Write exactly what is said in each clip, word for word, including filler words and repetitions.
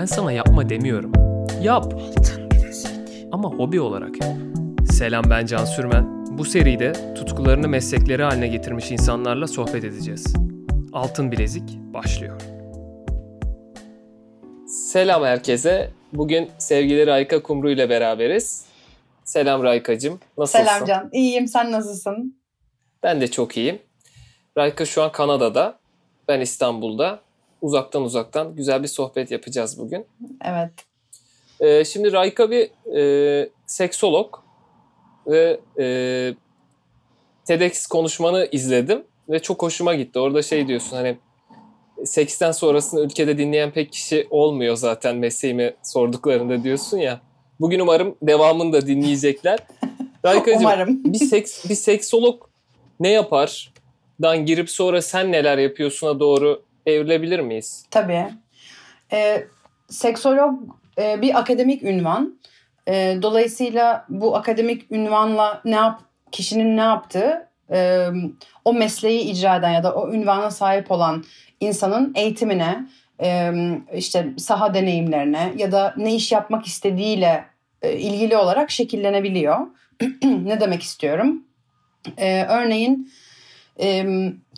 Ben sana yapma demiyorum. Yap. Altın bilezik. Ama hobi olarak yap. Selam, ben Can Sürmen. Bu seride tutkularını meslekleri haline getirmiş insanlarla sohbet edeceğiz. Altın bilezik başlıyor. Selam herkese. Bugün sevgili Rayka Kumru ile beraberiz. Selam Raykacığım. Nasılsın? Selam Can. İyiyim. Sen nasılsın? Ben de çok iyiyim. Rayka şu an Kanada'da. Ben İstanbul'da. Uzaktan uzaktan güzel bir sohbet yapacağız bugün. Evet. Ee, şimdi Rayka bir e, seksolog ve e, TEDx konuşmanı izledim ve çok hoşuma gitti. Orada şey diyorsun, hani seksten sonrasını ülkede dinleyen pek kişi olmuyor zaten mesleğimi sorduklarında diyorsun ya. Bugün umarım devamını da dinleyecekler. Raykacığım, umarım. bir, seks, bir seksolog ne yapardan girip sonra sen neler yapıyorsuna doğru evrilebilir miyiz? Tabii. E, seksolog e, bir akademik ünvan. E, dolayısıyla bu akademik ünvanla ne yap, kişinin ne yaptığı, e, o mesleği icra eden ya da o ünvana sahip olan insanın eğitimine, e, işte saha deneyimlerine ya da ne iş yapmak istediğiyle e, ilgili olarak şekillenebiliyor. Ne demek istiyorum? E, örneğin e,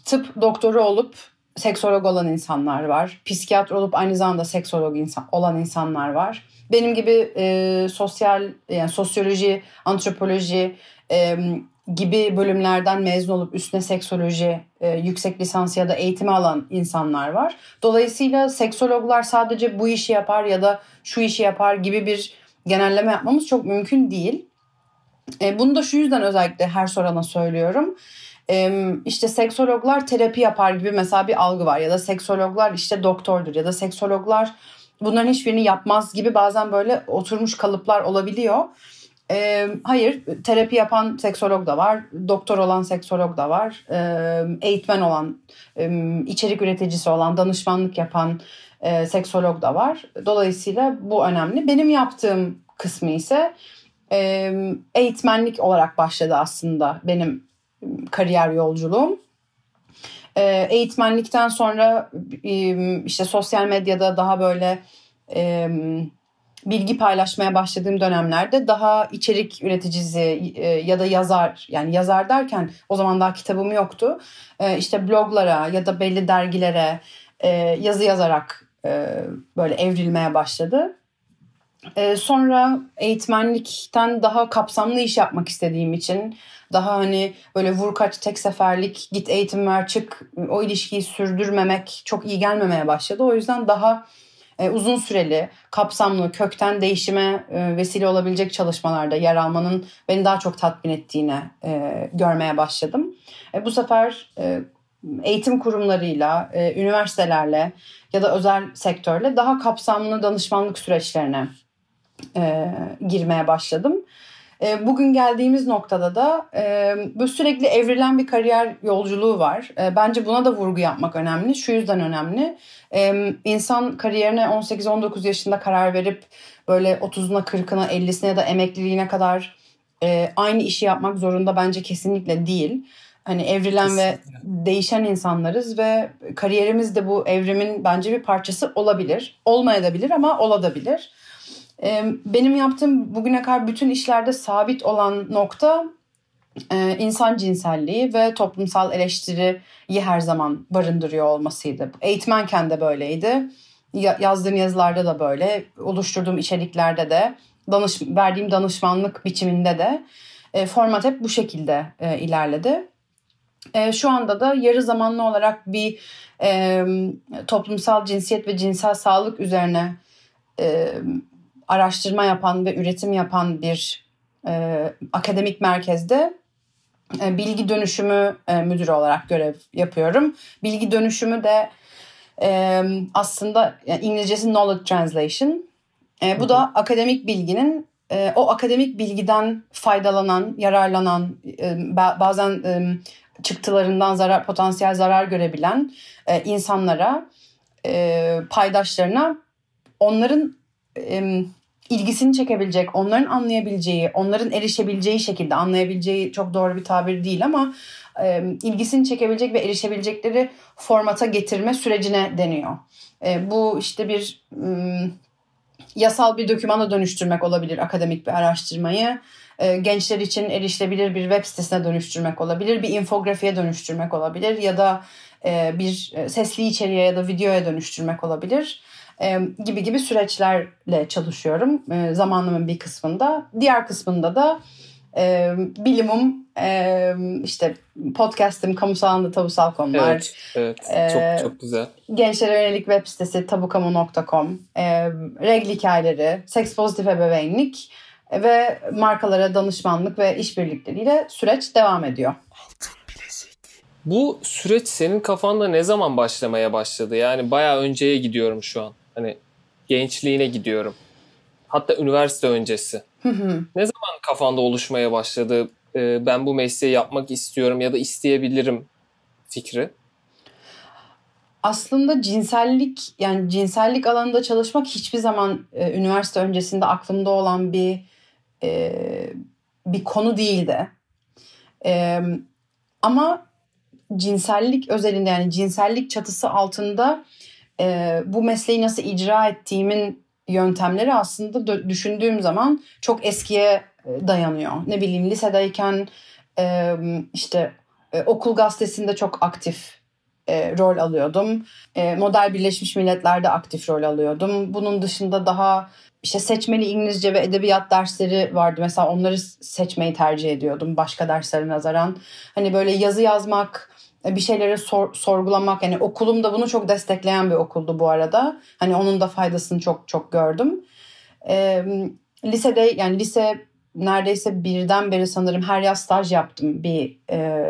tıp doktoru olup seksolog olan insanlar var. Psikiyatr olup aynı zamanda seksolog insan, olan insanlar var. Benim gibi e, sosyal, yani sosyoloji, antropoloji e, gibi bölümlerden mezun olup üstüne seksoloji, e, yüksek lisans ya da eğitimi alan insanlar var. Dolayısıyla seksologlar sadece bu işi yapar ya da şu işi yapar gibi bir genelleme yapmamız çok mümkün değil. E, bunu da şu yüzden özellikle her sorana söylüyorum. İşte seksologlar terapi yapar gibi mesela bir algı var ya da seksologlar işte doktordur ya da seksologlar bunların hiçbirini yapmaz gibi bazen böyle oturmuş kalıplar olabiliyor. Hayır, terapi yapan seksolog da var, doktor olan seksolog da var, eğitmen olan, içerik üreticisi olan, danışmanlık yapan seksolog da var. Dolayısıyla bu önemli. Benim yaptığım kısmı ise eğitmenlik olarak başladı aslında benim kariyer yolculuğum. Eğitmenlikten sonra işte sosyal medyada daha böyle e, bilgi paylaşmaya başladığım dönemlerde daha içerik üreticisi e, ya da yazar, yani yazar derken o zaman daha kitabım yoktu. E, işte bloglara ya da belli dergilere e, yazı yazarak e, böyle evrilmeye başladı. E, sonra eğitmenlikten daha kapsamlı iş yapmak istediğim için, daha hani böyle vur kaç tek seferlik git eğitim ver çık o ilişkiyi sürdürmemek çok iyi gelmemeye başladı. O yüzden daha e, uzun süreli, kapsamlı, kökten değişime e, vesile olabilecek çalışmalarda yer almanın beni daha çok tatmin ettiğini e, görmeye başladım. E, bu sefer e, eğitim kurumlarıyla, e, üniversitelerle ya da özel sektörle daha kapsamlı danışmanlık süreçlerine e, girmeye başladım. Bugün geldiğimiz noktada da bu sürekli evrilen bir kariyer yolculuğu var. Bence buna da vurgu yapmak önemli. Şu yüzden önemli. İnsan kariyerine on sekiz on dokuz yaşında karar verip böyle otuzuna, kırkına, ellisine ya da emekliliğine kadar aynı işi yapmak zorunda bence kesinlikle değil. Hani evrilen kesinlikle ve değişen insanlarız ve kariyerimiz de bu evrimin bence bir parçası olabilir. Olmayabilir ama olabilir. Benim yaptığım bugüne kadar bütün işlerde sabit olan nokta insan cinselliği ve toplumsal eleştiriyi her zaman barındırıyor olmasıydı. Eğitmenken de böyleydi. Yazdığım yazılarda da böyle, oluşturduğum içeriklerde de, danış, verdiğim danışmanlık biçiminde de format hep bu şekilde ilerledi. Şu anda da yarı zamanlı olarak bir toplumsal cinsiyet ve cinsel sağlık üzerine araştırma yapan ve üretim yapan bir e, akademik merkezde e, bilgi dönüşümü e, müdürü olarak görev yapıyorum. Bilgi dönüşümü de e, aslında yani İngilizcesi Knowledge Translation. E, bu Hı-hı. da akademik bilginin, e, o akademik bilgiden faydalanan, yararlanan, e, bazen e, çıktılarından zarar, potansiyel zarar görebilen e, insanlara, e, paydaşlarına onların ilgisini çekebilecek, onların anlayabileceği, onların erişebileceği şekilde, anlayabileceği çok doğru bir tabir değil ama e, ilgisini çekebilecek ve erişebilecekleri formata getirme sürecine deniyor. E, bu işte bir e, yasal bir dokümana dönüştürmek olabilir akademik bir araştırmayı. E, gençler için erişilebilir bir web sitesine dönüştürmek olabilir, bir infografiye dönüştürmek olabilir ya da e, bir sesli içeriğe ya da videoya dönüştürmek olabilir. gibi gibi süreçlerle çalışıyorum zamanımın bir kısmında. Diğer kısmında da e, bilimum e, işte podcast'im kamusal alanda tabusal konular. Evet, evet. E, çok çok güzel. Gençlere yönelik web sitesi tabukamu nokta com, e, regl hikayeleri, seks pozitif ebeveynlik ve markalara danışmanlık ve işbirlikleriyle süreç devam ediyor. Bu süreç senin kafanda ne zaman başlamaya başladı? Yani bayağı önceye gidiyorum şu an. Hani gençliğine gidiyorum. Hatta üniversite öncesi. Hı hı. Ne zaman kafanda oluşmaya başladı? Ee, ben bu mesleği yapmak istiyorum ya da isteyebilirim fikri. Aslında cinsellik, yani cinsellik alanında çalışmak hiçbir zaman e, üniversite öncesinde aklımda olan bir e, bir konu değildi. E, ama cinsellik özelinde, yani cinsellik çatısı altında e, bu mesleği nasıl icra ettiğimin yöntemleri aslında dö- düşündüğüm zaman çok eskiye dayanıyor. Ne bileyim, lisedeyken e, işte e, okul gazetesinde çok aktif e, rol alıyordum. E, model Birleşmiş Milletler'de aktif rol alıyordum. Bunun dışında daha işte seçmeli İngilizce ve edebiyat dersleri vardı. Mesela onları seçmeyi tercih ediyordum başka derslere nazaran. Hani böyle yazı yazmak, bir şeyleri sor, sorgulamak. Yani okulum da bunu çok destekleyen bir okuldu bu arada. Hani onun da faydasını çok çok gördüm. Ee, lisede, yani lise neredeyse birden beri sanırım her yaz staj yaptım bir e,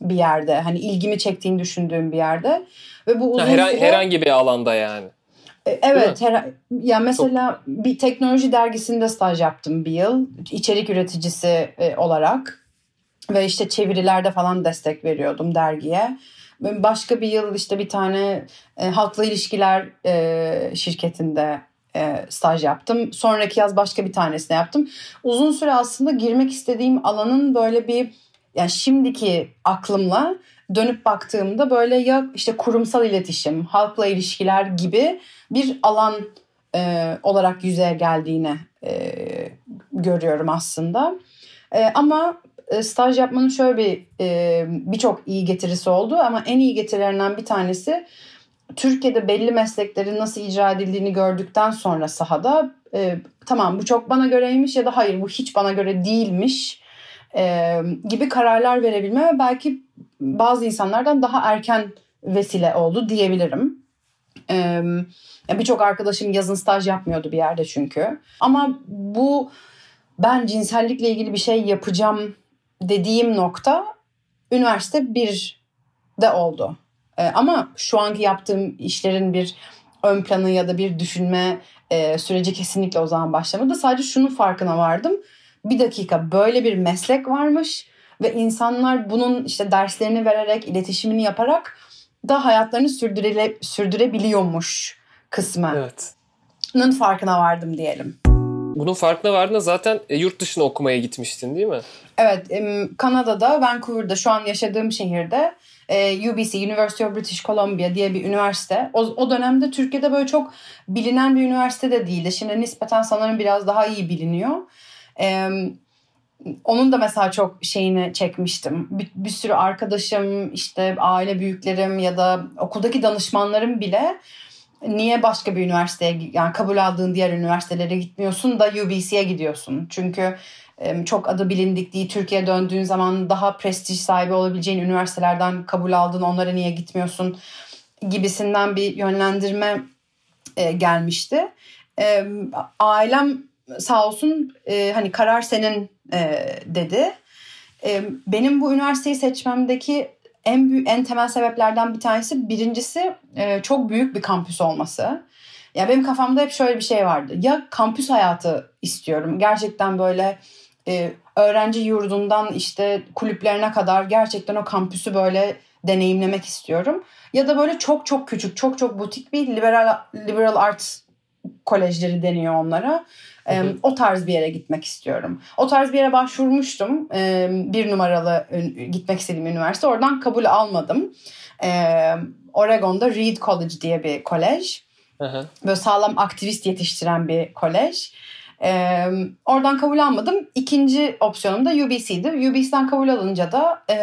bir yerde. Hani ilgimi çektiğini düşündüğüm bir yerde. Ve bu uzun Her, süre... herhangi bir alanda yani. Ee, evet. Her, yani mesela çok... bir teknoloji dergisinde staj yaptım bir yıl. İçerik üreticisi e, olarak. Ve işte çevirilerde falan destek veriyordum dergiye. Başka bir yıl işte bir tane e, halkla ilişkiler e, şirketinde e, staj yaptım. Sonraki yaz başka bir tanesine yaptım. Uzun süre aslında girmek istediğim alanın böyle bir, yani şimdiki aklımla dönüp baktığımda böyle ya işte kurumsal iletişim, halkla ilişkiler gibi bir alan e, olarak yüzeye geldiğini e, görüyorum aslında. E, ama staj yapmanın şöyle bir birçok iyi getirisi oldu ama en iyi getirilerinden bir tanesi Türkiye'de belli mesleklerin nasıl icra edildiğini gördükten sonra sahada tamam bu çok bana göreymiş ya da hayır bu hiç bana göre değilmiş gibi kararlar verebilme ve belki bazı insanlardan daha erken vesile oldu diyebilirim. Birçok arkadaşım yazın staj yapmıyordu bir yerde çünkü. Ama bu ben cinsellikle ilgili bir şey yapacağım dediğim nokta üniversite birde oldu. Ee, ama şu anki yaptığım işlerin bir ön planı ya da bir düşünme e, süreci kesinlikle o zaman başlamadı. Sadece şunun farkına vardım. Bir dakika, böyle bir meslek varmış ve insanlar bunun işte derslerini vererek, iletişimini yaparak da hayatlarını sürdüre, sürdürebiliyormuş kısmının evet. farkına vardım diyelim. Bunun farkına vardığında zaten yurt dışına okumaya gitmiştin değil mi? Evet, Kanada'da, Vancouver'da, şu an yaşadığım şehirde U B C, University of British Columbia diye bir üniversite. O, o dönemde Türkiye'de böyle çok bilinen bir üniversite de değildi. Şimdi nispeten sanırım biraz daha iyi biliniyor. Onun da mesela çok şeyini çekmiştim. Bir, bir sürü arkadaşım, işte aile büyüklerim ya da okuldaki danışmanlarım bile... Niye başka bir üniversiteye, yani kabul aldığın diğer üniversitelere gitmiyorsun da U B C'ye gidiyorsun? Çünkü çok adı bilindik değil. Türkiye'ye döndüğün zaman daha prestij sahibi olabileceğin üniversitelerden kabul aldın. Onlara niye gitmiyorsun gibisinden bir yönlendirme gelmişti. Ailem sağ olsun hani karar senin dedi. Benim bu üniversiteyi seçmemdeki En büyük, en temel sebeplerden bir tanesi birincisi e, çok büyük bir kampüs olması. Ya benim kafamda hep şöyle bir şey vardı. Ya kampüs hayatı istiyorum. Gerçekten böyle e, öğrenci yurdundan işte kulüplerine kadar gerçekten o kampüsü böyle deneyimlemek istiyorum. Ya da böyle çok çok küçük, çok çok butik bir liberal liberal arts kolejleri deniyor onlara. Hı hı. O tarz bir yere gitmek istiyorum. O tarz bir yere başvurmuştum. Bir numaralı gitmek istediğim üniversite. Oradan kabul almadım. Oregon'da Reed College diye bir kolej. Hı hı. Böyle sağlam aktivist yetiştiren bir kolej. Ee, oradan kabul almadım. İkinci opsiyonum da U B C'ydi. U B C'den kabul alınca da e,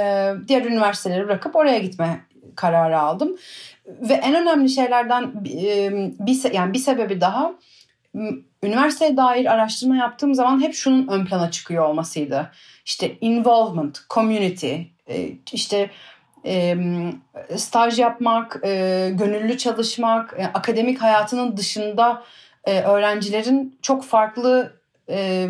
diğer üniversiteleri bırakıp oraya gitme kararı aldım. Ve en önemli şeylerden e, bir, yani bir sebebi daha, üniversiteye dair araştırma yaptığım zaman hep şunun ön plana çıkıyor olmasıydı. İşte involvement, community, e, işte e, staj yapmak, e, gönüllü çalışmak, e, akademik hayatının dışında Ee, öğrencilerin çok farklı e,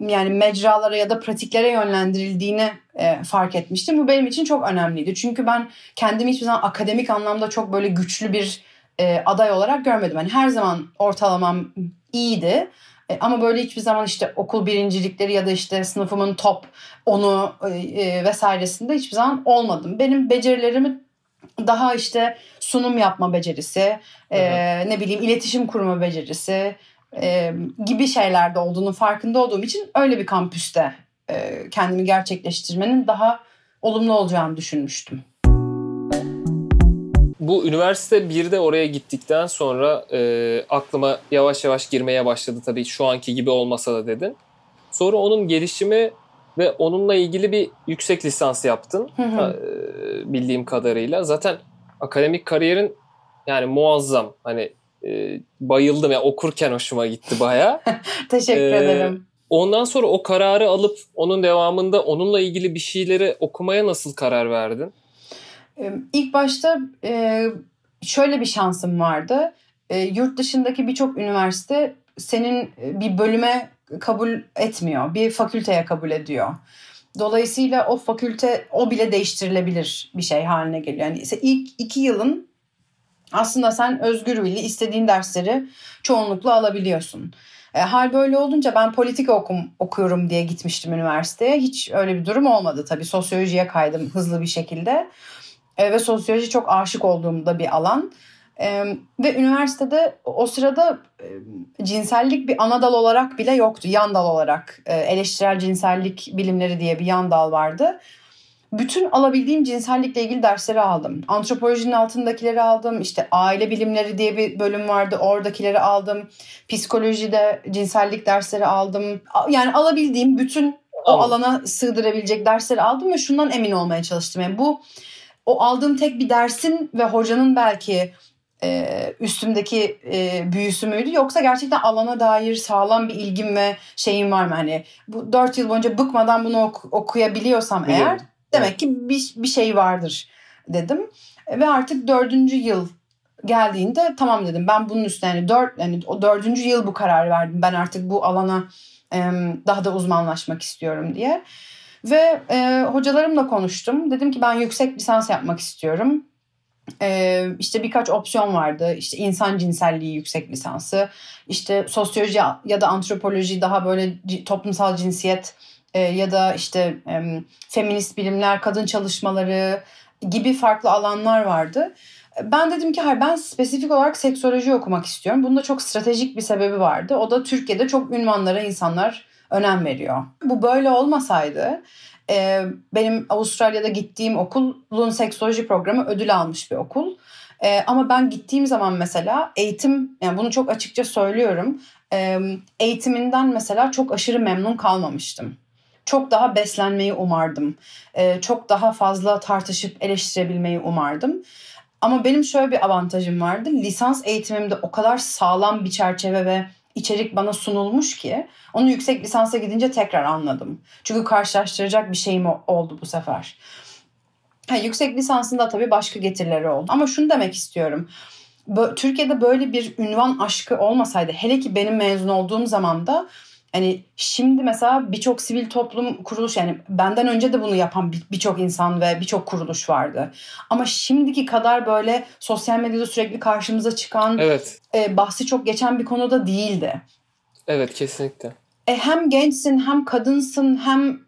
yani mecralara ya da pratiklere yönlendirildiğini e, fark etmiştim. Bu benim için çok önemliydi. Çünkü ben kendimi hiçbir zaman akademik anlamda çok böyle güçlü bir e, aday olarak görmedim. Yani her zaman ortalamam iyiydi. E, ama böyle hiçbir zaman işte okul birincilikleri ya da işte sınıfımın top onu e, e, vesairesinde hiçbir zaman olmadım. Benim becerilerimi daha işte sunum yapma becerisi, e, ne bileyim iletişim kurma becerisi e, gibi şeylerde olduğunu farkında olduğum için öyle bir kampüste e, kendimi gerçekleştirmenin daha olumlu olacağını düşünmüştüm. Bu üniversite bir de oraya gittikten sonra e, aklıma yavaş yavaş girmeye başladı, tabii şu anki gibi olmasa da dedin. Sonra onun gelişimi ve onunla ilgili bir yüksek lisans yaptın, hı hı. bildiğim kadarıyla. Zaten akademik kariyerin yani muazzam. Hani e, bayıldım ya yani, okurken hoşuma gitti bayağı. Teşekkür ee, ederim. Ondan sonra o kararı alıp onun devamında onunla ilgili bir şeyleri okumaya nasıl karar verdin? İlk başta e, şöyle bir şansım vardı. E, yurt dışındaki birçok üniversite senin bir bölüme kabul etmiyor. Bir fakülteye kabul ediyor. Dolayısıyla o fakülte o bile değiştirilebilir bir şey haline geliyor. Yani ilk iki yılın aslında sen özgür billi istediğin dersleri çoğunlukla alabiliyorsun. E, hal böyle olunca ben politika okum, okuyorum diye gitmiştim üniversiteye. Hiç öyle bir durum olmadı tabii. Sosyolojiye kaydım hızlı bir şekilde. E, ve sosyoloji çok aşık olduğum da bir alan. Ee, ve üniversitede o sırada e, cinsellik bir ana dal olarak bile yoktu. Yan dal olarak e, eleştirel cinsellik bilimleri diye bir yan dal vardı. Bütün alabildiğim cinsellikle ilgili dersleri aldım. Antropolojinin altındakileri aldım. İşte aile bilimleri diye bir bölüm vardı. Oradakileri aldım. Psikolojide cinsellik dersleri aldım. Yani alabildiğim bütün o alana sığdırabilecek dersleri aldım ve şundan emin olmaya çalıştım. Yani bu o aldığım tek bir dersin ve hocanın belki Ee, üstümdeki e, büyüsü müydü, yoksa gerçekten alana dair sağlam bir ilgim ve şeyim var mı? Hani bu dört yıl boyunca bıkmadan bunu ok- okuyabiliyorsam Biliyorum. eğer demek evet. ki bir, bir şey vardır dedim ve artık dördüncü yıl geldiğinde tamam dedim, ben bunun üstüne yani dört yani o dördüncü yıl bu kararı verdim, ben artık bu alana e, daha da uzmanlaşmak istiyorum diye ve e, hocalarımla konuştum, dedim ki ben yüksek lisans yapmak istiyorum. Ee, işte birkaç opsiyon vardı. İşte insan cinselliği yüksek lisansı, işte sosyoloji ya da antropoloji daha böyle toplumsal cinsiyet e, ya da işte e, feminist bilimler, kadın çalışmaları gibi farklı alanlar vardı. Ben dedim ki hayır, ben spesifik olarak seksoloji okumak istiyorum. Bunda çok stratejik bir sebebi vardı. O da Türkiye'de çok ünvanlara insanlar önem veriyor. Bu böyle olmasaydı e, benim Avustralya'da gittiğim okulun seksoloji programı ödül almış bir okul. E, ama ben gittiğim zaman mesela eğitim, yani bunu çok açıkça söylüyorum, e, eğitiminden mesela çok aşırı memnun kalmamıştım. Çok daha beslenmeyi umardım. E, çok daha fazla tartışıp eleştirebilmeyi umardım. Ama benim şöyle bir avantajım vardı. Lisans eğitimimde o kadar sağlam bir çerçeve ve içerik bana sunulmuş ki onu yüksek lisansa gidince tekrar anladım. Çünkü karşılaştıracak bir şeyim oldu bu sefer. Ha, yüksek lisansında tabii başka getirileri oldu. Ama şunu demek istiyorum. Türkiye'de böyle bir ünvan aşkı olmasaydı, hele ki benim mezun olduğum zaman da, hani şimdi mesela birçok sivil toplum kuruluş, yani benden önce de bunu yapan birçok insan ve birçok kuruluş vardı. Ama şimdiki kadar böyle sosyal medyada sürekli karşımıza çıkan, evet. e, bahsi çok geçen bir konuda değildi. Evet, kesinlikle. hem gençsin hem kadınsın hem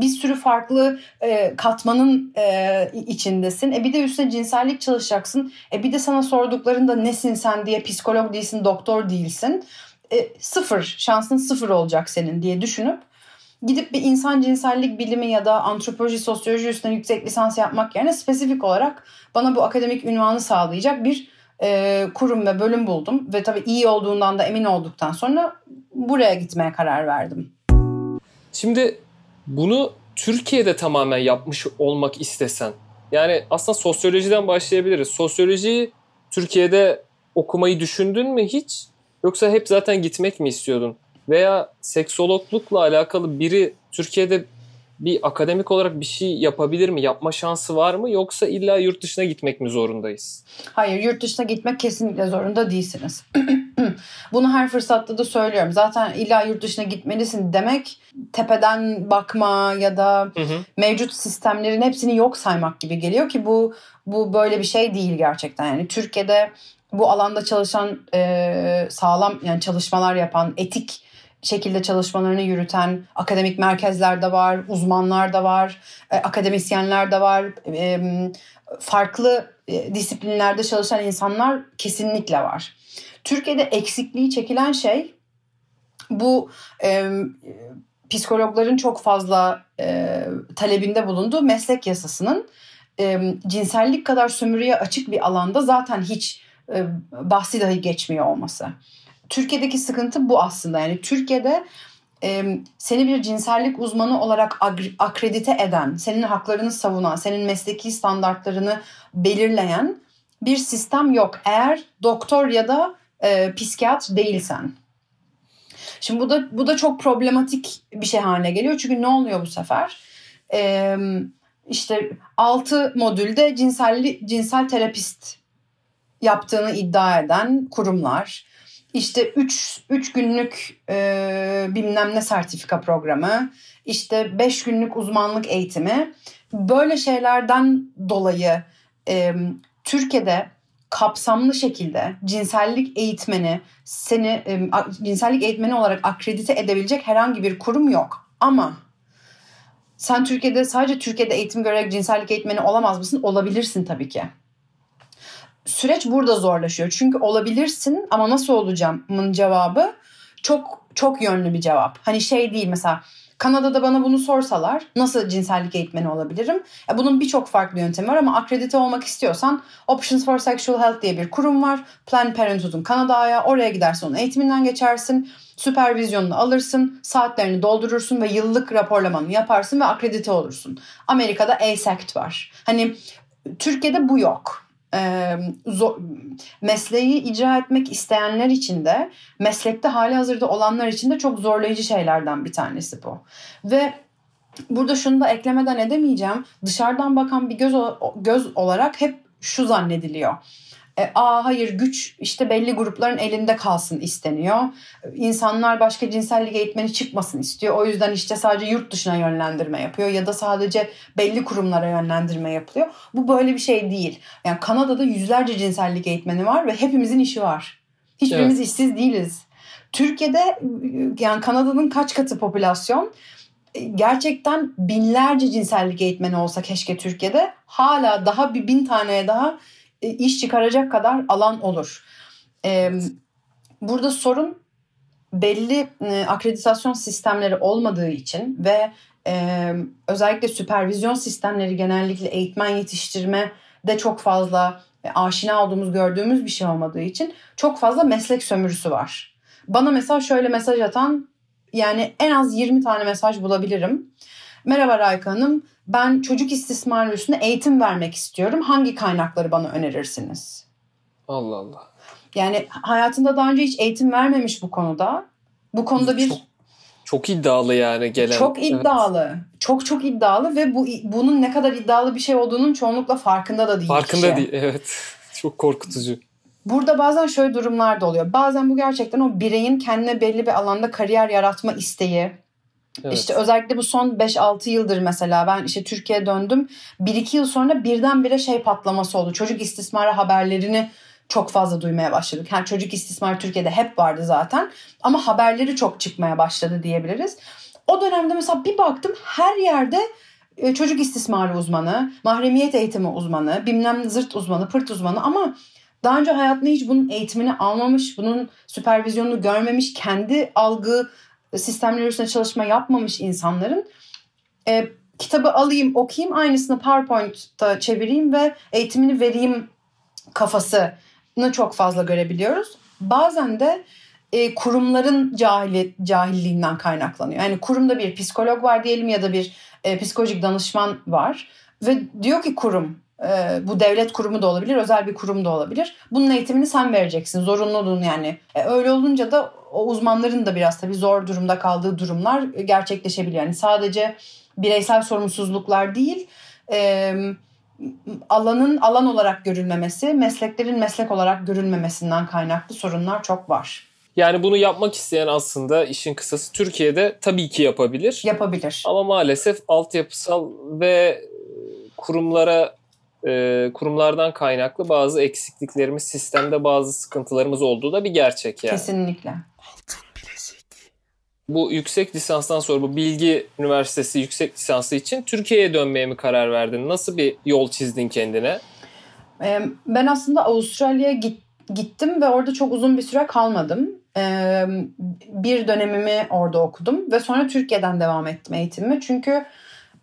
bir sürü farklı e, katmanın e, içindesin. E bir de üstüne cinsellik çalışacaksın. E bir de sana sorduklarında nesin sen diye, psikolog değilsin, doktor değilsin. E, sıfır, şansın sıfır olacak senin diye düşünüp gidip bir insan cinsellik bilimi ya da antropoloji, sosyoloji üstüne yüksek lisans yapmak yerine spesifik olarak bana bu akademik ünvanı sağlayacak bir e, kurum ve bölüm buldum. Ve tabii iyi olduğundan da emin olduktan sonra buraya gitmeye karar verdim. Şimdi bunu Türkiye'de tamamen yapmış olmak istesen, yani aslında sosyolojiden başlayabiliriz. Sosyolojiyi Türkiye'de okumayı düşündün mü hiç? Yoksa hep zaten gitmek mi istiyordun? Veya seksologlukla alakalı biri Türkiye'de bir akademik olarak bir şey yapabilir mi? Yapma şansı var mı? Yoksa illa yurt dışına gitmek mi zorundayız? Hayır, yurt dışına gitmek kesinlikle zorunda değilsiniz. Bunu her fırsatta da söylüyorum. Zaten illa yurt dışına gitmelisin demek tepeden bakma ya da hı hı. mevcut sistemlerin hepsini yok saymak gibi geliyor ki bu bu böyle bir şey değil gerçekten. Yani Türkiye'de bu alanda çalışan e, sağlam yani çalışmalar yapan, etik şekilde çalışmalarını yürüten akademik merkezler de var, uzmanlar da var, e, akademisyenler de var, e, farklı e, disiplinlerde çalışan insanlar kesinlikle var. Türkiye'de eksikliği çekilen şey bu e, psikologların çok fazla e, talebinde bulunduğu meslek yasasının e, cinsellik kadar sömürüye açık bir alanda zaten hiç e, bahsi dahi geçmiyor olması. Türkiye'deki sıkıntı bu aslında. Yani Türkiye'de e, seni bir cinsellik uzmanı olarak agri- akredite eden, senin haklarını savunan, senin mesleki standartlarını belirleyen bir sistem yok. Eğer doktor ya da e, psikiyatr değilsen. Şimdi bu da bu da çok problematik bir şey haline geliyor. Çünkü ne oluyor bu sefer? E, işte altı modülde cinselli, cinsel terapist yaptığını iddia eden kurumlar, İşte üç günlük e, bilmem ne sertifika programı, işte beş günlük uzmanlık eğitimi. Böyle şeylerden dolayı e, Türkiye'de kapsamlı şekilde cinsellik eğitmeni, seni e, cinsellik eğitmeni olarak akredite edebilecek herhangi bir kurum yok. Ama sen Türkiye'de sadece Türkiye'de eğitim görerek cinsellik eğitmeni olamaz mısın? Olabilirsin tabii ki. Süreç burada zorlaşıyor. Çünkü olabilirsin ama nasıl olacağımın cevabı çok çok yönlü bir cevap. Hani şey değil, mesela Kanada'da bana bunu sorsalar nasıl cinsellik eğitmeni olabilirim? Ya bunun birçok farklı yöntemi var ama akredite olmak istiyorsan Options for Sexual Health diye bir kurum var. Planned Parenthood'un Kanada ayağı. Oraya gidersin, onun eğitiminden geçersin. Süpervizyonunu alırsın, saatlerini doldurursun ve yıllık raporlamanı yaparsın ve akredite olursun. Amerika'da A A S E C T var. Hani Türkiye'de bu yok. Ee, zor, mesleği icra etmek isteyenler için de, meslekte hali hazırda olanlar için de çok zorlayıcı şeylerden bir tanesi bu. Ve burada şunu da eklemeden edemeyeceğim, dışarıdan bakan bir göz, göz olarak hep şu zannediliyor: e, aa hayır, güç işte belli grupların elinde kalsın isteniyor, insanlar başka cinsellik eğitmeni çıkmasın istiyor, o yüzden işte sadece yurt dışına yönlendirme yapıyor ya da sadece belli kurumlara yönlendirme yapılıyor. Bu böyle bir şey değil. Yani Kanada'da yüzlerce cinsellik eğitmeni var ve hepimizin işi var, hiçbirimiz evet. işsiz değiliz. Türkiye'de, yani Kanada'nın kaç katı popülasyon, gerçekten binlerce cinsellik eğitmeni olsa keşke Türkiye'de, hala daha bir bin taneye daha iş çıkaracak kadar alan olur. Ee, burada sorun belli e, akreditasyon sistemleri olmadığı için ve e, özellikle süpervizyon sistemleri genellikle eğitmen yetiştirme de çok fazla e, aşina olduğumuz, gördüğümüz bir şey olmadığı için çok fazla meslek sömürüsü var. Bana mesela şöyle mesaj atan, yani en az yirmi tane mesaj bulabilirim. Merhaba Rayka Hanım, ben çocuk istismarı üstüne eğitim vermek istiyorum. Hangi kaynakları bana önerirsiniz? Allah Allah. Yani hayatında daha önce hiç eğitim vermemiş bu konuda. Bu konuda bir... Çok, çok iddialı yani gelen. Çok iddialı. Evet. Çok çok iddialı ve bu bunun ne kadar iddialı bir şey olduğunun çoğunlukla farkında da değil. Farkında kişi. Değil, evet. Çok korkutucu. Burada bazen şöyle durumlar da oluyor. Bazen bu gerçekten o bireyin kendine belli bir alanda kariyer yaratma isteği. Evet. İşte özellikle bu son beş altı yıldır mesela ben işte Türkiye'ye döndüm. bir iki yıl sonra birdenbire şey patlaması oldu. Çocuk istismarı haberlerini çok fazla duymaya başladık. Yani çocuk istismarı Türkiye'de hep vardı zaten ama haberleri çok çıkmaya başladı diyebiliriz. O dönemde mesela bir baktım her yerde çocuk istismarı uzmanı, mahremiyet eğitimi uzmanı, bilmem zırt uzmanı, pırt uzmanı ama daha önce hayatında hiç bunun eğitimini almamış, bunun süpervizyonunu görmemiş, kendi algı sistemleri üstüne çalışma yapmamış insanların e, kitabı alayım, okuyayım, aynısını PowerPoint'ta çevireyim ve eğitimini vereyim kafasını çok fazla görebiliyoruz. Bazen de e, kurumların cahili, cahilliğinden kaynaklanıyor. Yani kurumda bir psikolog var diyelim ya da bir e, psikolojik danışman var ve diyor ki kurum, e, bu devlet kurumu da olabilir, özel bir kurum da olabilir. Bunun eğitimini sen vereceksin, zorunluluğun yani. E, öyle olunca da o uzmanların da biraz tabii zor durumda kaldığı durumlar gerçekleşebiliyor. Yani sadece bireysel sorumsuzluklar değil, e, alanın alan olarak görülmemesi, mesleklerin meslek olarak görülmemesinden kaynaklı sorunlar çok var. Yani bunu yapmak isteyen aslında işin kısası Türkiye'de tabii ki yapabilir. Yapabilir. Ama maalesef altyapısal ve kurumlara, kurumlardan kaynaklı bazı eksikliklerimiz, sistemde bazı sıkıntılarımız olduğu da bir gerçek yani. Kesinlikle. Bu yüksek lisanstan sonra bu Bilgi Üniversitesi yüksek lisansı için Türkiye'ye dönmeye mi karar verdin? Nasıl bir yol çizdin kendine? Ben aslında Avustralya'ya gittim ve orada çok uzun bir süre kalmadım. Bir dönemimi orada okudum ve sonra Türkiye'den devam ettim eğitimimi. Çünkü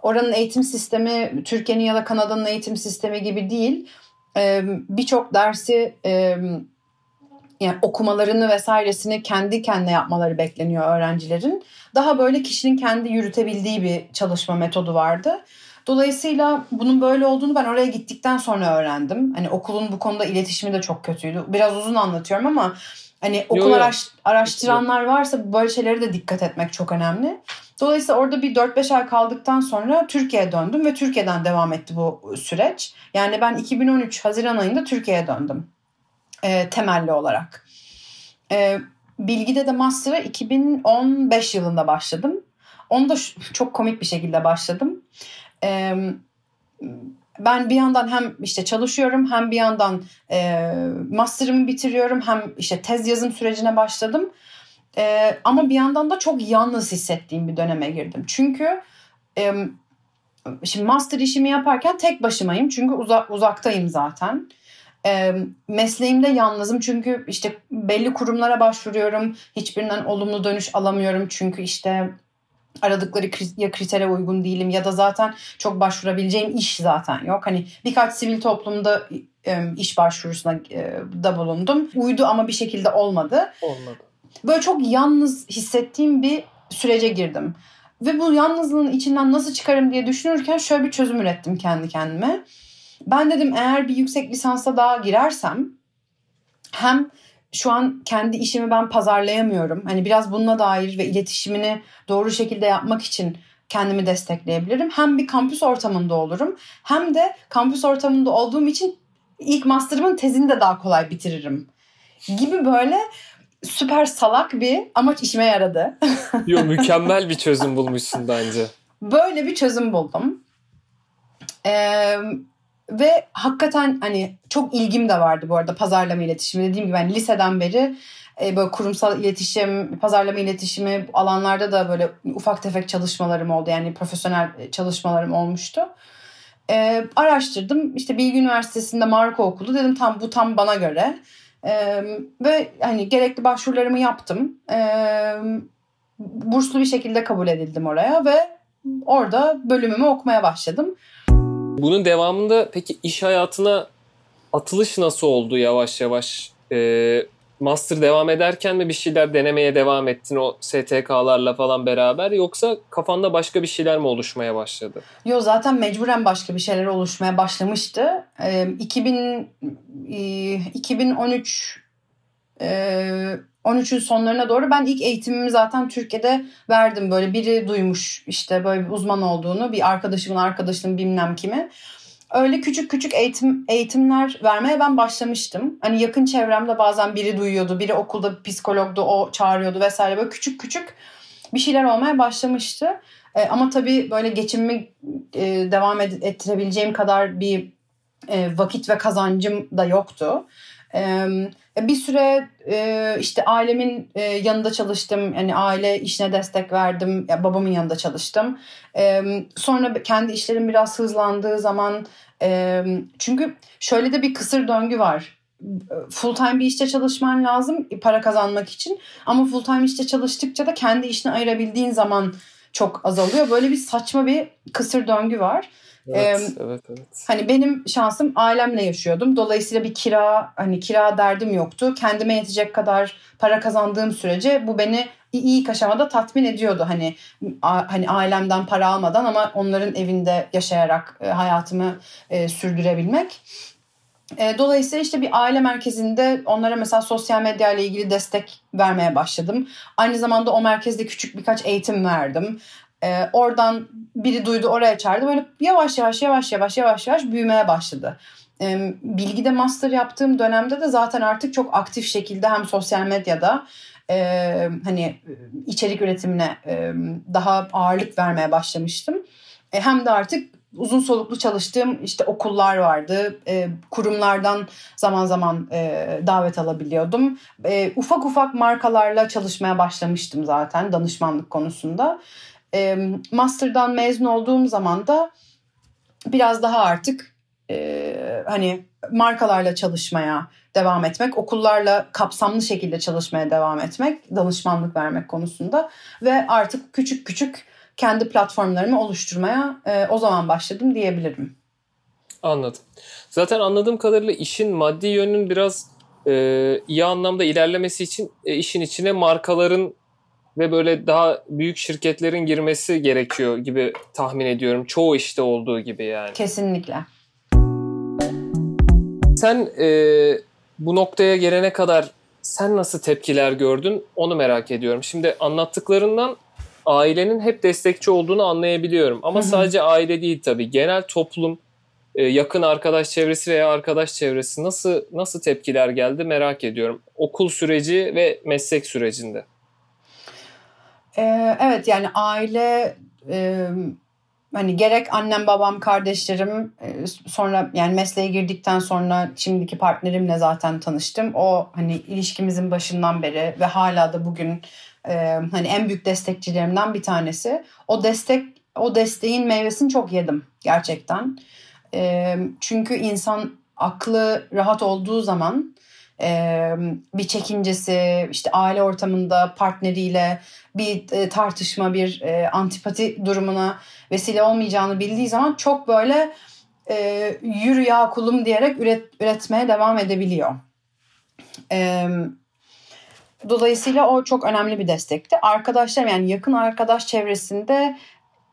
oranın eğitim sistemi Türkiye'nin ya da Kanada'nın eğitim sistemi gibi değil. Birçok dersi... Yani okumalarını vesairesini kendi kendine yapmaları bekleniyor öğrencilerin. Daha böyle kişinin kendi yürütebildiği bir çalışma metodu vardı. Dolayısıyla bunun böyle olduğunu ben oraya gittikten sonra öğrendim. Hani okulun bu konuda iletişimi de çok kötüydü. Biraz uzun anlatıyorum ama hani okul araş, araştıranlar varsa böyle şeylere de dikkat etmek çok önemli. Dolayısıyla orada bir dört beş ay kaldıktan sonra Türkiye'ye döndüm ve Türkiye'den devam etti bu süreç. Yani ben iki bin on üç Haziran ayında Türkiye'ye döndüm. E, temelli olarak. E, Bilgi'de de master'a iki bin on beş yılında başladım. Onu da şu, çok komik bir şekilde başladım. E, ben bir yandan hem işte çalışıyorum hem bir yandan e, master'ımı bitiriyorum hem işte tez yazım sürecine başladım. E, ama bir yandan da çok yalnız hissettiğim bir döneme girdim. Çünkü e, şimdi master işimi yaparken tek başımayım. Çünkü uza, uzaktayım zaten. Mesleğimde yalnızım çünkü işte belli kurumlara başvuruyorum, hiçbirinden olumlu dönüş alamıyorum çünkü işte aradıkları kritere uygun değilim ya da zaten çok başvurabileceğim iş zaten yok. Hani birkaç sivil toplumda iş başvurusuna da bulundum, uydu ama bir şekilde olmadı. Olmadı. Böyle çok yalnız hissettiğim bir sürece girdim ve bu yalnızlığın içinden nasıl çıkarım diye düşünürken şöyle bir çözüm ürettim kendi kendime. Ben dedim eğer bir yüksek lisansa daha girersem hem şu an kendi işimi ben pazarlayamıyorum. Hani biraz bununla dair ve iletişimini doğru şekilde yapmak için kendimi destekleyebilirim. Hem bir kampüs ortamında olurum hem de kampüs ortamında olduğum için ilk master'ımın tezini de daha kolay bitiririm gibi böyle süper salak bir amaç işime yaradı. Yo, mükemmel bir çözüm bulmuşsun bence. Böyle bir çözüm buldum. Eee... Ve hakikaten hani çok ilgim de vardı bu arada pazarlama iletişimi. Dediğim gibi ben liseden beri e, böyle kurumsal iletişim, pazarlama iletişimi alanlarda da böyle ufak tefek çalışmalarım oldu. Yani profesyonel çalışmalarım olmuştu. E, araştırdım işte Bilgi Üniversitesi'nde Marka Okulu dedim tam bu tam bana göre. E, ve hani gerekli başvurularımı yaptım. E, burslu bir şekilde kabul edildim oraya ve orada bölümümü okumaya başladım. Bunun devamında peki iş hayatına atılış nasıl oldu yavaş yavaş? E, master devam ederken mi bir şeyler denemeye devam ettin o S T K'larla falan beraber yoksa kafanda başka bir şeyler mi oluşmaya başladı? Yok zaten mecburen başka bir şeyler oluşmaya başlamıştı. E, iki bin on üç e, on üçün sonlarına doğru ben ilk eğitimimi zaten Türkiye'de verdim. Böyle biri duymuş işte böyle bir uzman olduğunu, bir arkadaşımın arkadaşının bilmem kimi. Öyle küçük küçük eğitim eğitimler vermeye ben başlamıştım. Hani yakın çevremde bazen biri duyuyordu, biri okulda psikologdu, o çağırıyordu vesaire. Böyle küçük küçük bir şeyler olmaya başlamıştı. E, ama tabii böyle geçimimi e, devam ettirebileceğim kadar bir e, vakit ve kazancım da yoktu. Bir süre işte ailemin yanında çalıştım. Yani aile işine destek verdim. Ya babamın yanında çalıştım. Sonra kendi işlerim biraz hızlandığı zaman, çünkü şöyle de bir kısır döngü var. Full time bir işte çalışman lazım para kazanmak için. Ama full time işte çalıştıkça da kendi işini ayırabildiğin zaman çok azalıyor. Böyle bir saçma bir kısır döngü var. Evet, ee, evet, evet. Hani benim şansım, ailemle yaşıyordum. Dolayısıyla bir kira, hani kira derdim yoktu. Kendime yetecek kadar para kazandığım sürece bu beni ilk aşamada tatmin ediyordu. Hani a, hani ailemden para almadan ama onların evinde yaşayarak e, hayatımı e, sürdürebilmek. E, dolayısıyla işte bir aile merkezinde onlara mesela sosyal medya ile ilgili destek vermeye başladım. Aynı zamanda o merkezde küçük birkaç eğitim verdim. Ee, oradan biri duydu, oraya çağırdı. Böyle yavaş yavaş yavaş yavaş yavaş yavaş büyümeye başladı. Ee, Bilgi'de master yaptığım dönemde de zaten artık çok aktif şekilde hem sosyal medyada e, hani içerik üretimine e, daha ağırlık vermeye başlamıştım. E, hem de artık uzun soluklu çalıştığım işte okullar vardı. E, kurumlardan zaman zaman e, davet alabiliyordum. E, ufak ufak markalarla çalışmaya başlamıştım zaten danışmanlık konusunda. Master'dan mezun olduğum zaman da biraz daha artık e, hani markalarla çalışmaya devam etmek, okullarla kapsamlı şekilde çalışmaya devam etmek, danışmanlık vermek konusunda ve artık küçük küçük kendi platformlarımı oluşturmaya e, o zaman başladım diyebilirim. Anladım. Zaten anladığım kadarıyla işin maddi yönünün biraz e, iyi anlamda ilerlemesi için e, işin içine markaların ve böyle daha büyük şirketlerin girmesi gerekiyor gibi tahmin ediyorum. Çoğu işte olduğu gibi yani. Kesinlikle. Sen e, bu noktaya gelene kadar sen nasıl tepkiler gördün? Onu merak ediyorum. Şimdi anlattıklarından ailenin hep destekçi olduğunu anlayabiliyorum. Ama Hı-hı. sadece aile değil tabii. Genel toplum, e, yakın arkadaş çevresi veya arkadaş çevresi nasıl nasıl tepkiler geldi merak ediyorum. Okul süreci ve meslek sürecinde. Evet, yani aile e, hani gerek annem, babam, kardeşlerim, e, sonra yani mesleğe girdikten sonra şimdiki partnerimle zaten tanıştım. O hani ilişkimizin başından beri ve hala da bugün e, hani en büyük destekçilerimden bir tanesi. O destek, o desteğin meyvesini çok yedim gerçekten. E, çünkü insan aklı rahat olduğu zaman Ee, bir çekincesi, işte aile ortamında partneriyle bir e, tartışma, bir e, antipati durumuna vesile olmayacağını bildiği zaman çok böyle e, yürü ya kulum diyerek üret, üretmeye devam edebiliyor. Ee, dolayısıyla o çok önemli bir destekti. Arkadaşlarım, yani yakın arkadaş çevresinde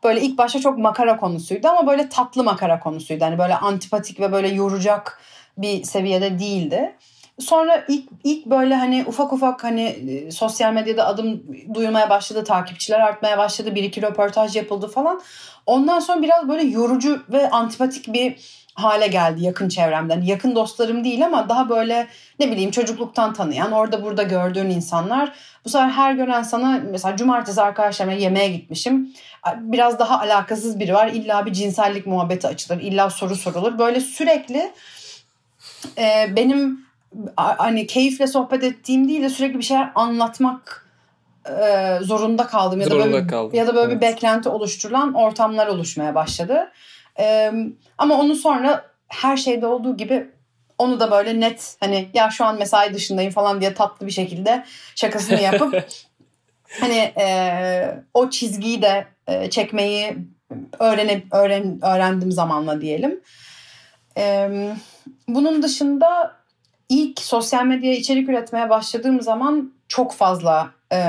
böyle ilk başta çok makara konusuydu ama böyle tatlı makara konusuydu. Hani böyle antipatik ve böyle yoracak bir seviyede değildi. Sonra ilk ilk böyle hani ufak ufak hani sosyal medyada adım duyulmaya başladı, takipçiler artmaya başladı, bir iki röportaj yapıldı falan. Ondan sonra biraz böyle yorucu ve antipatik bir hale geldi yakın çevremden. Yakın dostlarım değil ama daha böyle ne bileyim çocukluktan tanıyan, orada burada gördüğün insanlar. Bu sefer her gören sana, mesela cumartesi arkadaşlarımla yemeğe gitmişim. Biraz daha alakasız biri var. İlla bir cinsellik muhabbeti açılır, illa soru sorulur. Böyle sürekli e, benim hani keyifle sohbet ettiğim değil de sürekli bir şeyler anlatmak e, zorunda kaldım ya da zorunda böyle kaldım. ya da böyle evet. bir beklenti oluşturulan ortamlar oluşmaya başladı. E, ama onun sonra her şeyde olduğu gibi onu da böyle net, hani ya şu an mesai dışındayım falan diye tatlı bir şekilde şakasını yapıp hani e, o çizgiyi de e, çekmeyi öğrene, öğren öğrendim zamanla diyelim. E, bunun dışında İlk sosyal medyaya içerik üretmeye başladığım zaman çok fazla e,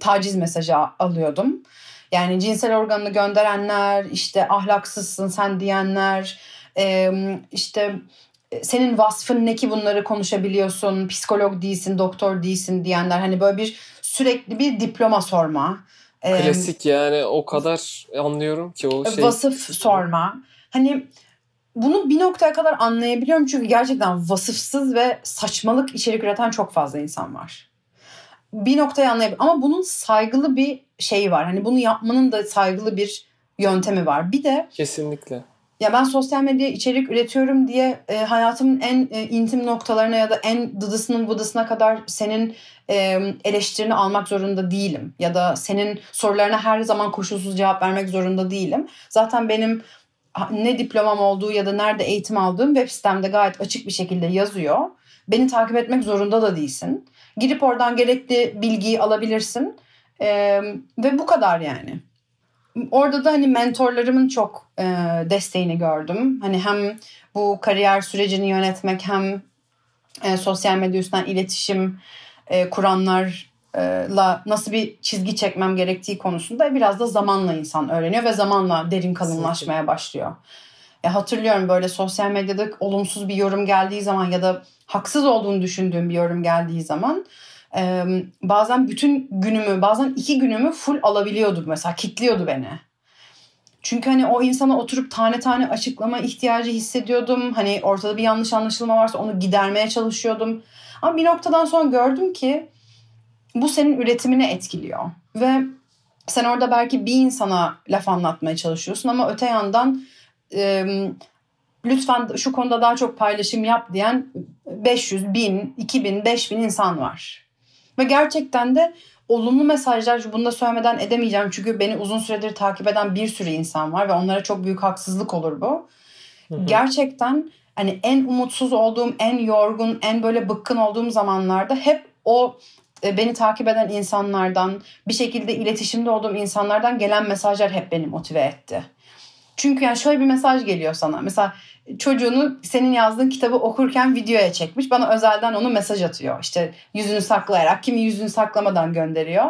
taciz mesajı alıyordum. Yani cinsel organını gönderenler, işte ahlaksızsın sen diyenler, e, işte senin vasfın ne ki bunları konuşabiliyorsun, psikolog değilsin, doktor değilsin diyenler. Hani böyle bir sürekli bir diploma sorma. E, Klasik yani, o kadar anlıyorum ki o şey. Vasıf sorma. Hani... Bunu bir noktaya kadar anlayabiliyorum çünkü gerçekten vasıfsız ve saçmalık içerik üreten çok fazla insan var. Bir noktaya anlayabiliyorum ama bunun saygılı bir şeyi var. Hani bunu yapmanın da saygılı bir yöntemi var. Bir de kesinlikle Ya ben sosyal medyaya içerik üretiyorum diye e, hayatımın en e, intim noktalarına ya da en dıdısının budasına kadar senin e, eleştirini almak zorunda değilim. Ya da senin sorularına her zaman koşulsuz cevap vermek zorunda değilim. Zaten benim ne diplomam olduğu ya da nerede eğitim aldığım web sitemde gayet açık bir şekilde yazıyor. Beni takip etmek zorunda da değilsin. Girip oradan gerekli bilgiyi alabilirsin. E, ve bu kadar yani. Orada da hani mentorlarımın çok e, desteğini gördüm. Hani hem bu kariyer sürecini yönetmek hem e, sosyal medya üstünden iletişim e, kuranlarla nasıl bir çizgi çekmem gerektiği konusunda biraz da zamanla insan öğreniyor ve zamanla derin kalınlaşmaya başlıyor. E, hatırlıyorum böyle sosyal medyada olumsuz bir yorum geldiği zaman ya da haksız olduğunu düşündüğüm bir yorum geldiği zaman Ee, bazen bütün günümü bazen iki günümü full alabiliyordu, mesela kilitliyordu beni. Çünkü hani o insana oturup tane tane açıklama ihtiyacı hissediyordum. Hani ortada bir yanlış anlaşılma varsa onu gidermeye çalışıyordum. Ama bir noktadan sonra gördüm ki bu senin üretimini etkiliyor. Ve sen orada belki bir insana laf anlatmaya çalışıyorsun ama öte yandan e, lütfen şu konuda daha çok paylaşım yap diyen beş yüz, bin, iki bin, beş bin insan var. Ve gerçekten de olumlu mesajlar, bunu da söylemeden edemeyeceğim. Çünkü beni uzun süredir takip eden bir sürü insan var ve onlara çok büyük haksızlık olur bu. Hı hı. Gerçekten hani en umutsuz olduğum, en yorgun, en böyle bıkkın olduğum zamanlarda hep o e, beni takip eden insanlardan, bir şekilde iletişimde olduğum insanlardan gelen mesajlar hep beni motive etti. Çünkü yani şöyle bir mesaj geliyor sana. Mesela çocuğunu senin yazdığın kitabı okurken videoya çekmiş. Bana özelden onu mesaj atıyor. İşte yüzünü saklayarak, kimi yüzünü saklamadan gönderiyor.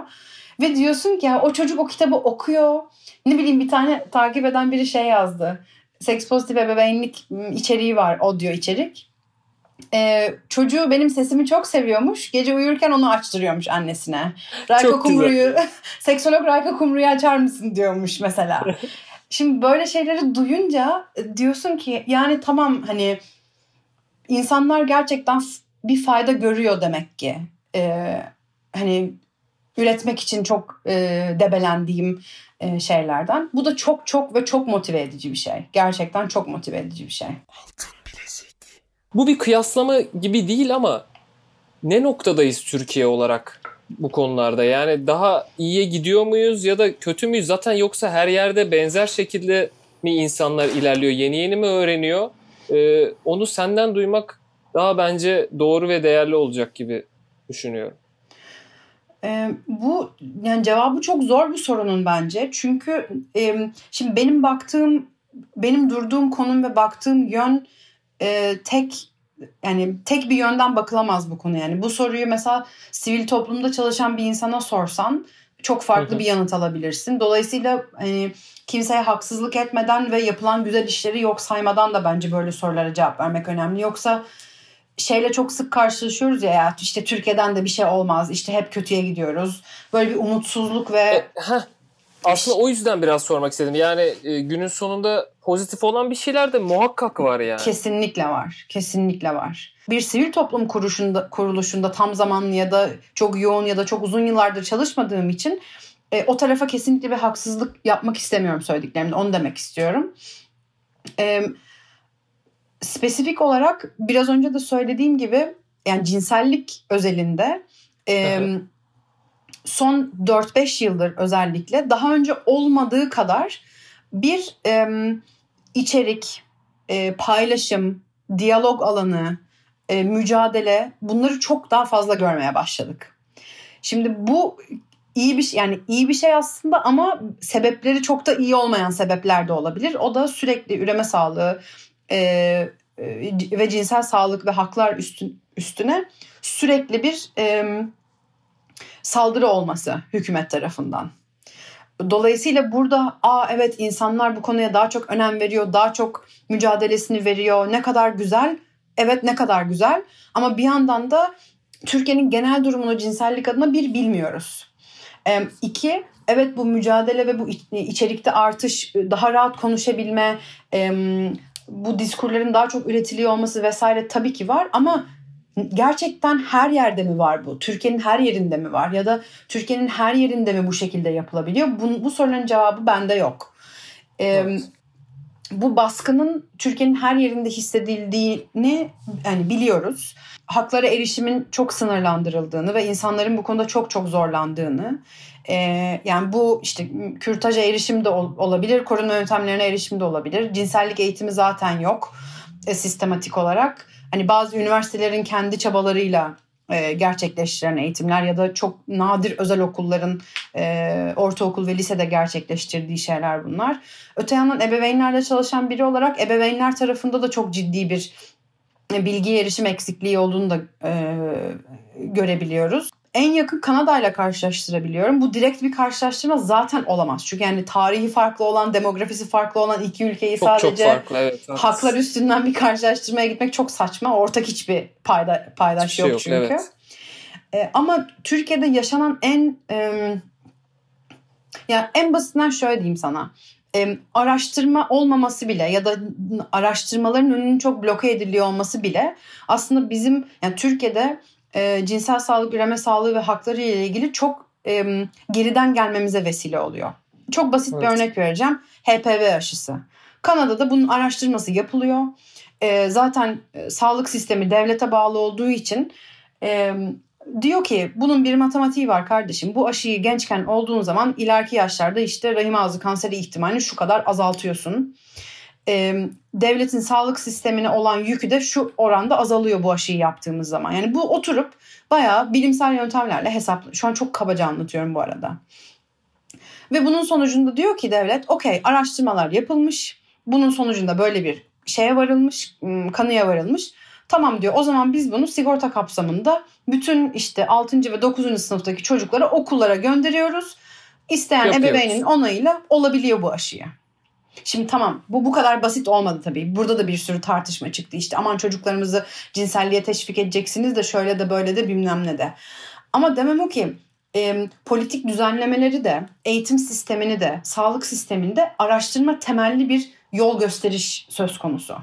Ve diyorsun ki ya o çocuk o kitabı okuyor. Ne bileyim bir tane takip eden biri şey yazdı. Seks pozitif ebeveynlik içeriği var. O diyor içerik. Ee, çocuğu benim sesimi çok seviyormuş. Gece uyurken onu açtırıyormuş annesine. Rayka Kumru'yu, seksolog Rayka Kumru'yu açar mısın diyormuş mesela. Şimdi böyle şeyleri duyunca diyorsun ki yani tamam, hani insanlar gerçekten bir fayda görüyor demek ki. Ee, hani üretmek için çok e, debelendiğim e, şeylerden. Bu da çok çok ve çok motive edici bir şey. Gerçekten çok motive edici bir şey. Altın bilezik. Bu bir kıyaslama gibi değil ama ne noktadayız Türkiye olarak? Bu konularda yani daha iyiye gidiyor muyuz ya da kötü müyüz? Zaten yoksa her yerde benzer şekilde mi insanlar ilerliyor? Yeni yeni mi öğreniyor? Ee, onu senden duymak daha bence doğru ve değerli olacak gibi düşünüyorum. Ee, bu yani cevabı çok zor bir sorunun bence. Çünkü e, şimdi benim baktığım, benim durduğum konum ve baktığım yön e, tek... Yani tek bir yönden bakılamaz bu konu yani. Bu soruyu mesela sivil toplumda çalışan bir insana sorsan çok farklı evet. bir yanıt alabilirsin. Dolayısıyla hani kimseye haksızlık etmeden ve yapılan güzel işleri yok saymadan da bence böyle sorulara cevap vermek önemli. Yoksa şeyle çok sık karşılaşıyoruz ya, ya işte Türkiye'den de bir şey olmaz, işte hep kötüye gidiyoruz. Böyle bir umutsuzluk ve... E, heh. Aslında o yüzden biraz sormak istedim. Yani e, günün sonunda pozitif olan bir şeyler de muhakkak var yani. Kesinlikle var. Kesinlikle var. Bir sivil toplum kuruluşunda, kuruluşunda tam zamanlı ya da çok yoğun ya da çok uzun yıllardır çalışmadığım için e, o tarafa kesinlikle bir haksızlık yapmak istemiyorum söylediklerimde. Onu demek istiyorum. E, spesifik olarak biraz önce de söylediğim gibi yani cinsellik özelinde... E, son dört beş yıldır özellikle daha önce olmadığı kadar bir e, içerik, e, paylaşım, diyalog alanı, e, mücadele, bunları çok daha fazla görmeye başladık. Şimdi bu iyi bir şey, yani iyi bir şey aslında ama sebepleri çok da iyi olmayan sebepler de olabilir. O da sürekli üreme sağlığı e, e, ve cinsel sağlık ve haklar üstün, üstüne sürekli bir... E, saldırı olması hükümet tarafından. Dolayısıyla burada aa evet insanlar bu konuya daha çok önem veriyor, daha çok mücadelesini veriyor. Ne kadar güzel, evet ne kadar güzel. Ama bir yandan da Türkiye'nin genel durumunu cinsellik adına bir bilmiyoruz. E, iki, evet bu mücadele ve bu içerikte artış, daha rahat konuşabilme, e, bu diskurların daha çok üretiliyor olması vesaire tabii ki var ama... Gerçekten her yerde mi var bu? Türkiye'nin her yerinde mi var? Ya da Türkiye'nin her yerinde mi bu şekilde yapılabiliyor? Bu, bu sorunun cevabı bende yok. Ee, evet. bu baskının Türkiye'nin her yerinde hissedildiğini yani biliyoruz. Haklara erişimin çok sınırlandırıldığını ve insanların bu konuda çok çok zorlandığını, e, yani bu işte kürtaja erişim de ol, olabilir, korunma yöntemlerine erişim de olabilir. Cinsellik eğitimi zaten yok e, sistematik olarak. Hani bazı üniversitelerin kendi çabalarıyla e, gerçekleştiren eğitimler ya da çok nadir özel okulların e, ortaokul ve lisede gerçekleştirdiği şeyler bunlar. Öte yandan ebeveynlerle çalışan biri olarak ebeveynler tarafında da çok ciddi bir bilgiye erişim eksikliği olduğunu da e, görebiliyoruz. En yakın Kanada'yla karşılaştırabiliyorum. Bu direkt bir karşılaştırma zaten olamaz. Çünkü yani tarihi farklı olan, demografisi farklı olan iki ülkeyi çok, sadece çok farklı, evet, evet. haklar üstünden bir karşılaştırmaya gitmek çok saçma. Ortak hiçbir payda, paydaş hiçbir yok, yok çünkü. Evet. E, ama Türkiye'de yaşanan en e, yani en basitinden şöyle diyeyim sana. E, araştırma olmaması bile ya da araştırmaların önünün çok bloke ediliyor olması bile aslında bizim yani Türkiye'de E, cinsel sağlık, üreme sağlığı ve hakları ile ilgili çok e, geriden gelmemize vesile oluyor. Çok basit evet. bir örnek vereceğim. H P V aşısı. Kanada'da bunun araştırması yapılıyor. E, zaten e, sağlık sistemi devlete bağlı olduğu için e, diyor ki bunun bir matematiği var kardeşim. Bu aşıyı gençken olduğun zaman ileriki yaşlarda işte rahim ağzı kanseri ihtimalini şu kadar azaltıyorsun. Devletin sağlık sistemine olan yükü de şu oranda azalıyor bu aşıyı yaptığımız zaman. Yani bu oturup bayağı bilimsel yöntemlerle hesaplı. Şu an çok kabaca anlatıyorum bu arada. Ve bunun sonucunda diyor ki devlet, okey araştırmalar yapılmış. Bunun sonucunda böyle bir şeye varılmış, kanıya varılmış. Tamam diyor, o zaman biz bunu sigorta kapsamında bütün işte altıncı ve dokuzuncu sınıftaki çocuklara okullara gönderiyoruz. İsteyen yapıyoruz. Ebeveynin onayıyla olabiliyor bu aşıya. Şimdi tamam bu bu kadar basit olmadı tabii. Burada da bir sürü tartışma çıktı. İşte aman çocuklarımızı cinselliğe teşvik edeceksiniz de şöyle de böyle de bilmem ne de. Ama demem o ki e, politik düzenlemeleri de eğitim sistemini de sağlık sistemini de araştırma temelli bir yol gösteriş söz konusu.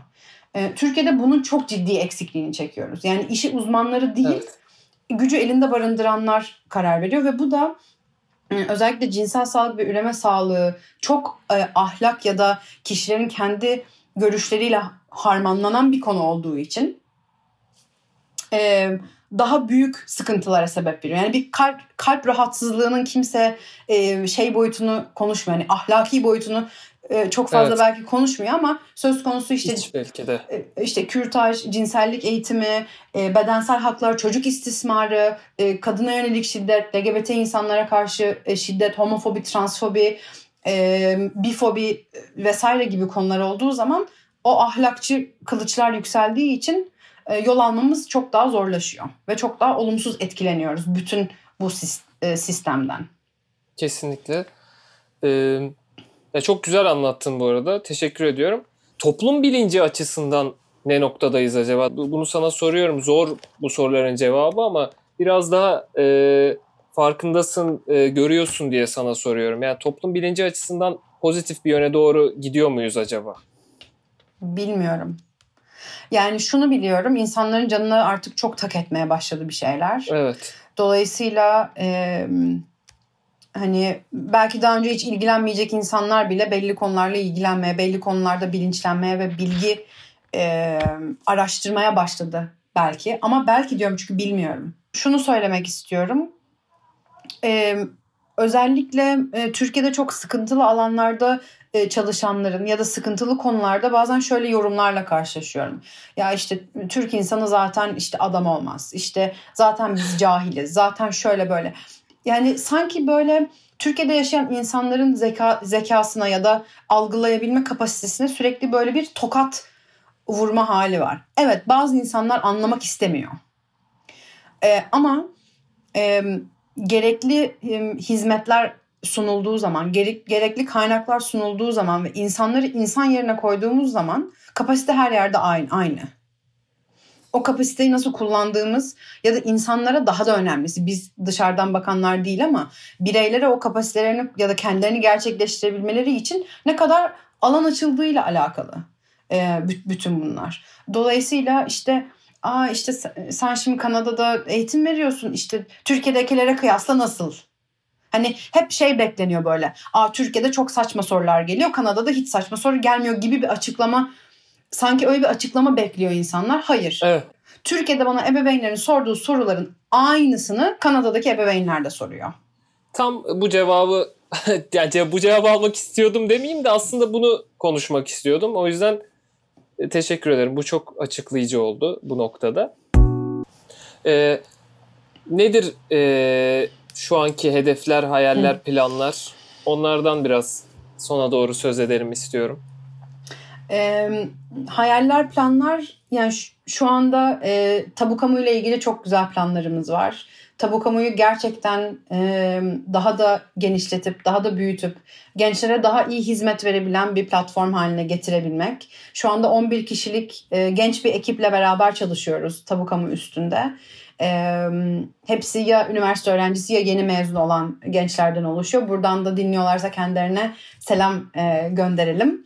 E, Türkiye'de bunun çok ciddi eksikliğini çekiyoruz. Yani işi uzmanları değil evet. gücü elinde barındıranlar karar veriyor ve bu da özellikle cinsel sağlık ve üreme sağlığı çok e, ahlak ya da kişilerin kendi görüşleriyle harmanlanan bir konu olduğu için e, daha büyük sıkıntılara sebep veriyor. Yani bir kalp, kalp rahatsızlığının kimse e, şey boyutunu konuşmuyor. Yani ahlaki boyutunu e, çok fazla evet. belki konuşmuyor ama söz konusu işte belki de. E, işte kürtaj, cinsellik eğitimi, e, bedensel haklar, çocuk istismarı, e, kadına yönelik şiddet, L G B T insanlara karşı e, şiddet, homofobi, transfobi, e, bifobi vesaire gibi konular olduğu zaman o ahlakçı kılıçlar yükseldiği için yol almamız çok daha zorlaşıyor ve çok daha olumsuz etkileniyoruz bütün bu sistemden. Kesinlikle. Ee, çok güzel anlattın bu arada. Teşekkür ediyorum. Toplum bilinci açısından ne noktadayız acaba? Bunu sana soruyorum. Zor bu soruların cevabı ama biraz daha e, farkındasın, e, görüyorsun diye sana soruyorum. Yani toplum bilinci açısından pozitif bir yöne doğru gidiyor muyuz acaba? Bilmiyorum. Yani şunu biliyorum, insanların canını artık çok tak etmeye başladı bir şeyler. Evet. Dolayısıyla e, hani belki daha önce hiç ilgilenmeyecek insanlar bile belli konularla ilgilenmeye, belli konularda bilinçlenmeye ve bilgi e, araştırmaya başladı belki. Ama belki diyorum çünkü bilmiyorum. Şunu söylemek istiyorum. E, özellikle e, Türkiye'de çok sıkıntılı alanlarda çalışanların ya da sıkıntılı konularda bazen şöyle yorumlarla karşılaşıyorum. Ya işte Türk insanı zaten işte adam olmaz. İşte zaten biz cahiliz. Zaten şöyle böyle. Yani sanki böyle Türkiye'de yaşayan insanların zeka, zekasına ya da algılayabilme kapasitesine sürekli böyle bir tokat vurma hali var. Evet, bazı insanlar anlamak istemiyor. Ee, ama e, gerekli e, hizmetler sunulduğu zaman, gerek, gerekli kaynaklar sunulduğu zaman ve insanları insan yerine koyduğumuz zaman kapasite her yerde aynı. aynı. O kapasiteyi nasıl kullandığımız ya da insanlara daha da önemlisi, biz dışarıdan bakanlar değil ama bireylere o kapasitelerini ya da kendilerini gerçekleştirebilmeleri için ne kadar alan açıldığıyla alakalı e, bütün bunlar. Dolayısıyla işte aa işte sen şimdi Kanada'da eğitim veriyorsun, işte Türkiye'dekilere kıyasla nasıl? Hani hep şey bekleniyor böyle. Aa, Türkiye'de çok saçma sorular geliyor, Kanada'da hiç saçma soru gelmiyor gibi bir açıklama. Sanki öyle bir açıklama bekliyor insanlar. Hayır. Evet. Türkiye'de bana ebeveynlerin sorduğu soruların aynısını Kanada'daki ebeveynler de soruyor. Tam bu cevabı, yani bu cevabı almak istiyordum demeyeyim de aslında bunu konuşmak istiyordum. O yüzden teşekkür ederim. Bu çok açıklayıcı oldu bu noktada. Ee, nedir e, şu anki hedefler, hayaller, Hı. planlar? Onlardan biraz sona doğru söz edelim istiyorum. E, hayaller, planlar, yani şu, şu anda e, Tabukamu ile ilgili çok güzel planlarımız var. Tabukamu'yu gerçekten e, daha da genişletip, daha da büyütüp gençlere daha iyi hizmet verebilen bir platform haline getirebilmek. Şu anda on bir kişilik e, genç bir ekiple beraber çalışıyoruz Tabukamu üstünde. E, hepsi ya üniversite öğrencisi ya yeni mezun olan gençlerden oluşuyor. Buradan da dinliyorlarsa kendilerine selam e, gönderelim.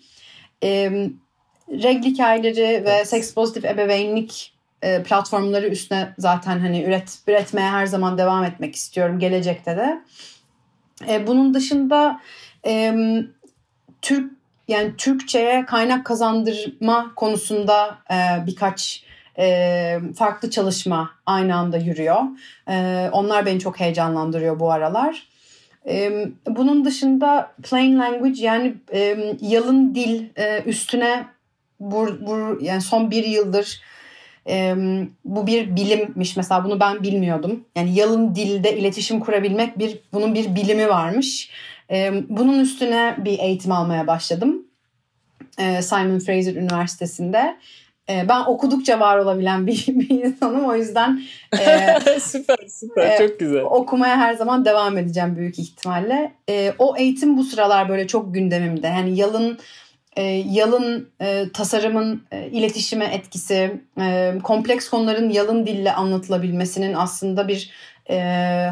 E, regl hikayeleri ve seks pozitif ebeveynlik e, platformları üstüne zaten hani üret, üretmeye her zaman devam etmek istiyorum, gelecekte de. E, bunun dışında e, Türk yani Türkçe'ye kaynak kazandırma konusunda e, birkaç e, farklı çalışma aynı anda yürüyor. E, onlar beni çok heyecanlandırıyor bu aralar. Bunun dışında plain language, yani yalın dil üstüne bur, bur, yani son bir yıldır bu bir bilimmiş. Mesela bunu ben bilmiyordum. Yani yalın dilde iletişim kurabilmek bir bunun bir bilimi varmış. Bunun üstüne bir eğitim almaya başladım Simon Fraser Üniversitesi'nde. Ben okudukça var olabilen bir, bir insanım. O yüzden e, süper süper e, çok güzel. Okumaya her zaman devam edeceğim büyük ihtimalle. E, o eğitim bu sıralar böyle çok gündemimde. Yani yalın e, yalın e, tasarımın e, iletişime etkisi, e, kompleks konuların yalın dille anlatılabilmesinin aslında bir e,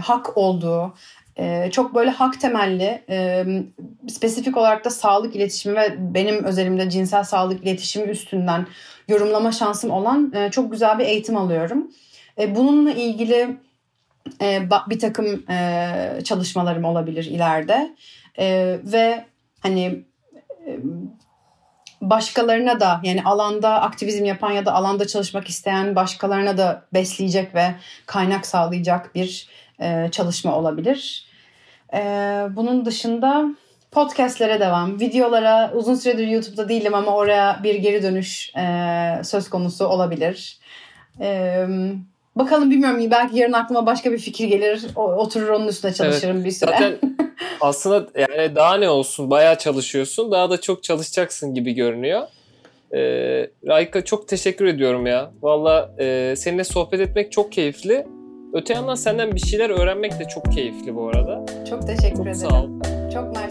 hak olduğu, e, çok böyle hak temelli, e, spesifik olarak da sağlık iletişimi ve benim özelimde cinsel sağlık iletişimi üstünden yorumlama şansım olan çok güzel bir eğitim alıyorum. Bununla ilgili bir takım çalışmalarım olabilir ileride. Ve hani başkalarına da, yani alanda aktivizm yapan ya da alanda çalışmak isteyen başkalarına da besleyecek ve kaynak sağlayacak bir çalışma olabilir. Bunun dışında podcastlere devam, videolara, uzun süredir YouTube'da değilim ama oraya bir geri dönüş e, söz konusu olabilir. E, bakalım, bilmiyorum, belki yarın aklıma başka bir fikir gelir, oturur onun üstüne çalışırım, evet, bir süre. Zaten aslında yani daha ne olsun, bayağı çalışıyorsun, daha da çok çalışacaksın gibi görünüyor. E, Rayka, çok teşekkür ediyorum ya. Valla e, seninle sohbet etmek çok keyifli. Öte yandan senden bir şeyler öğrenmek de çok keyifli bu arada. Çok teşekkür çok ederim. Sağ ol. Çok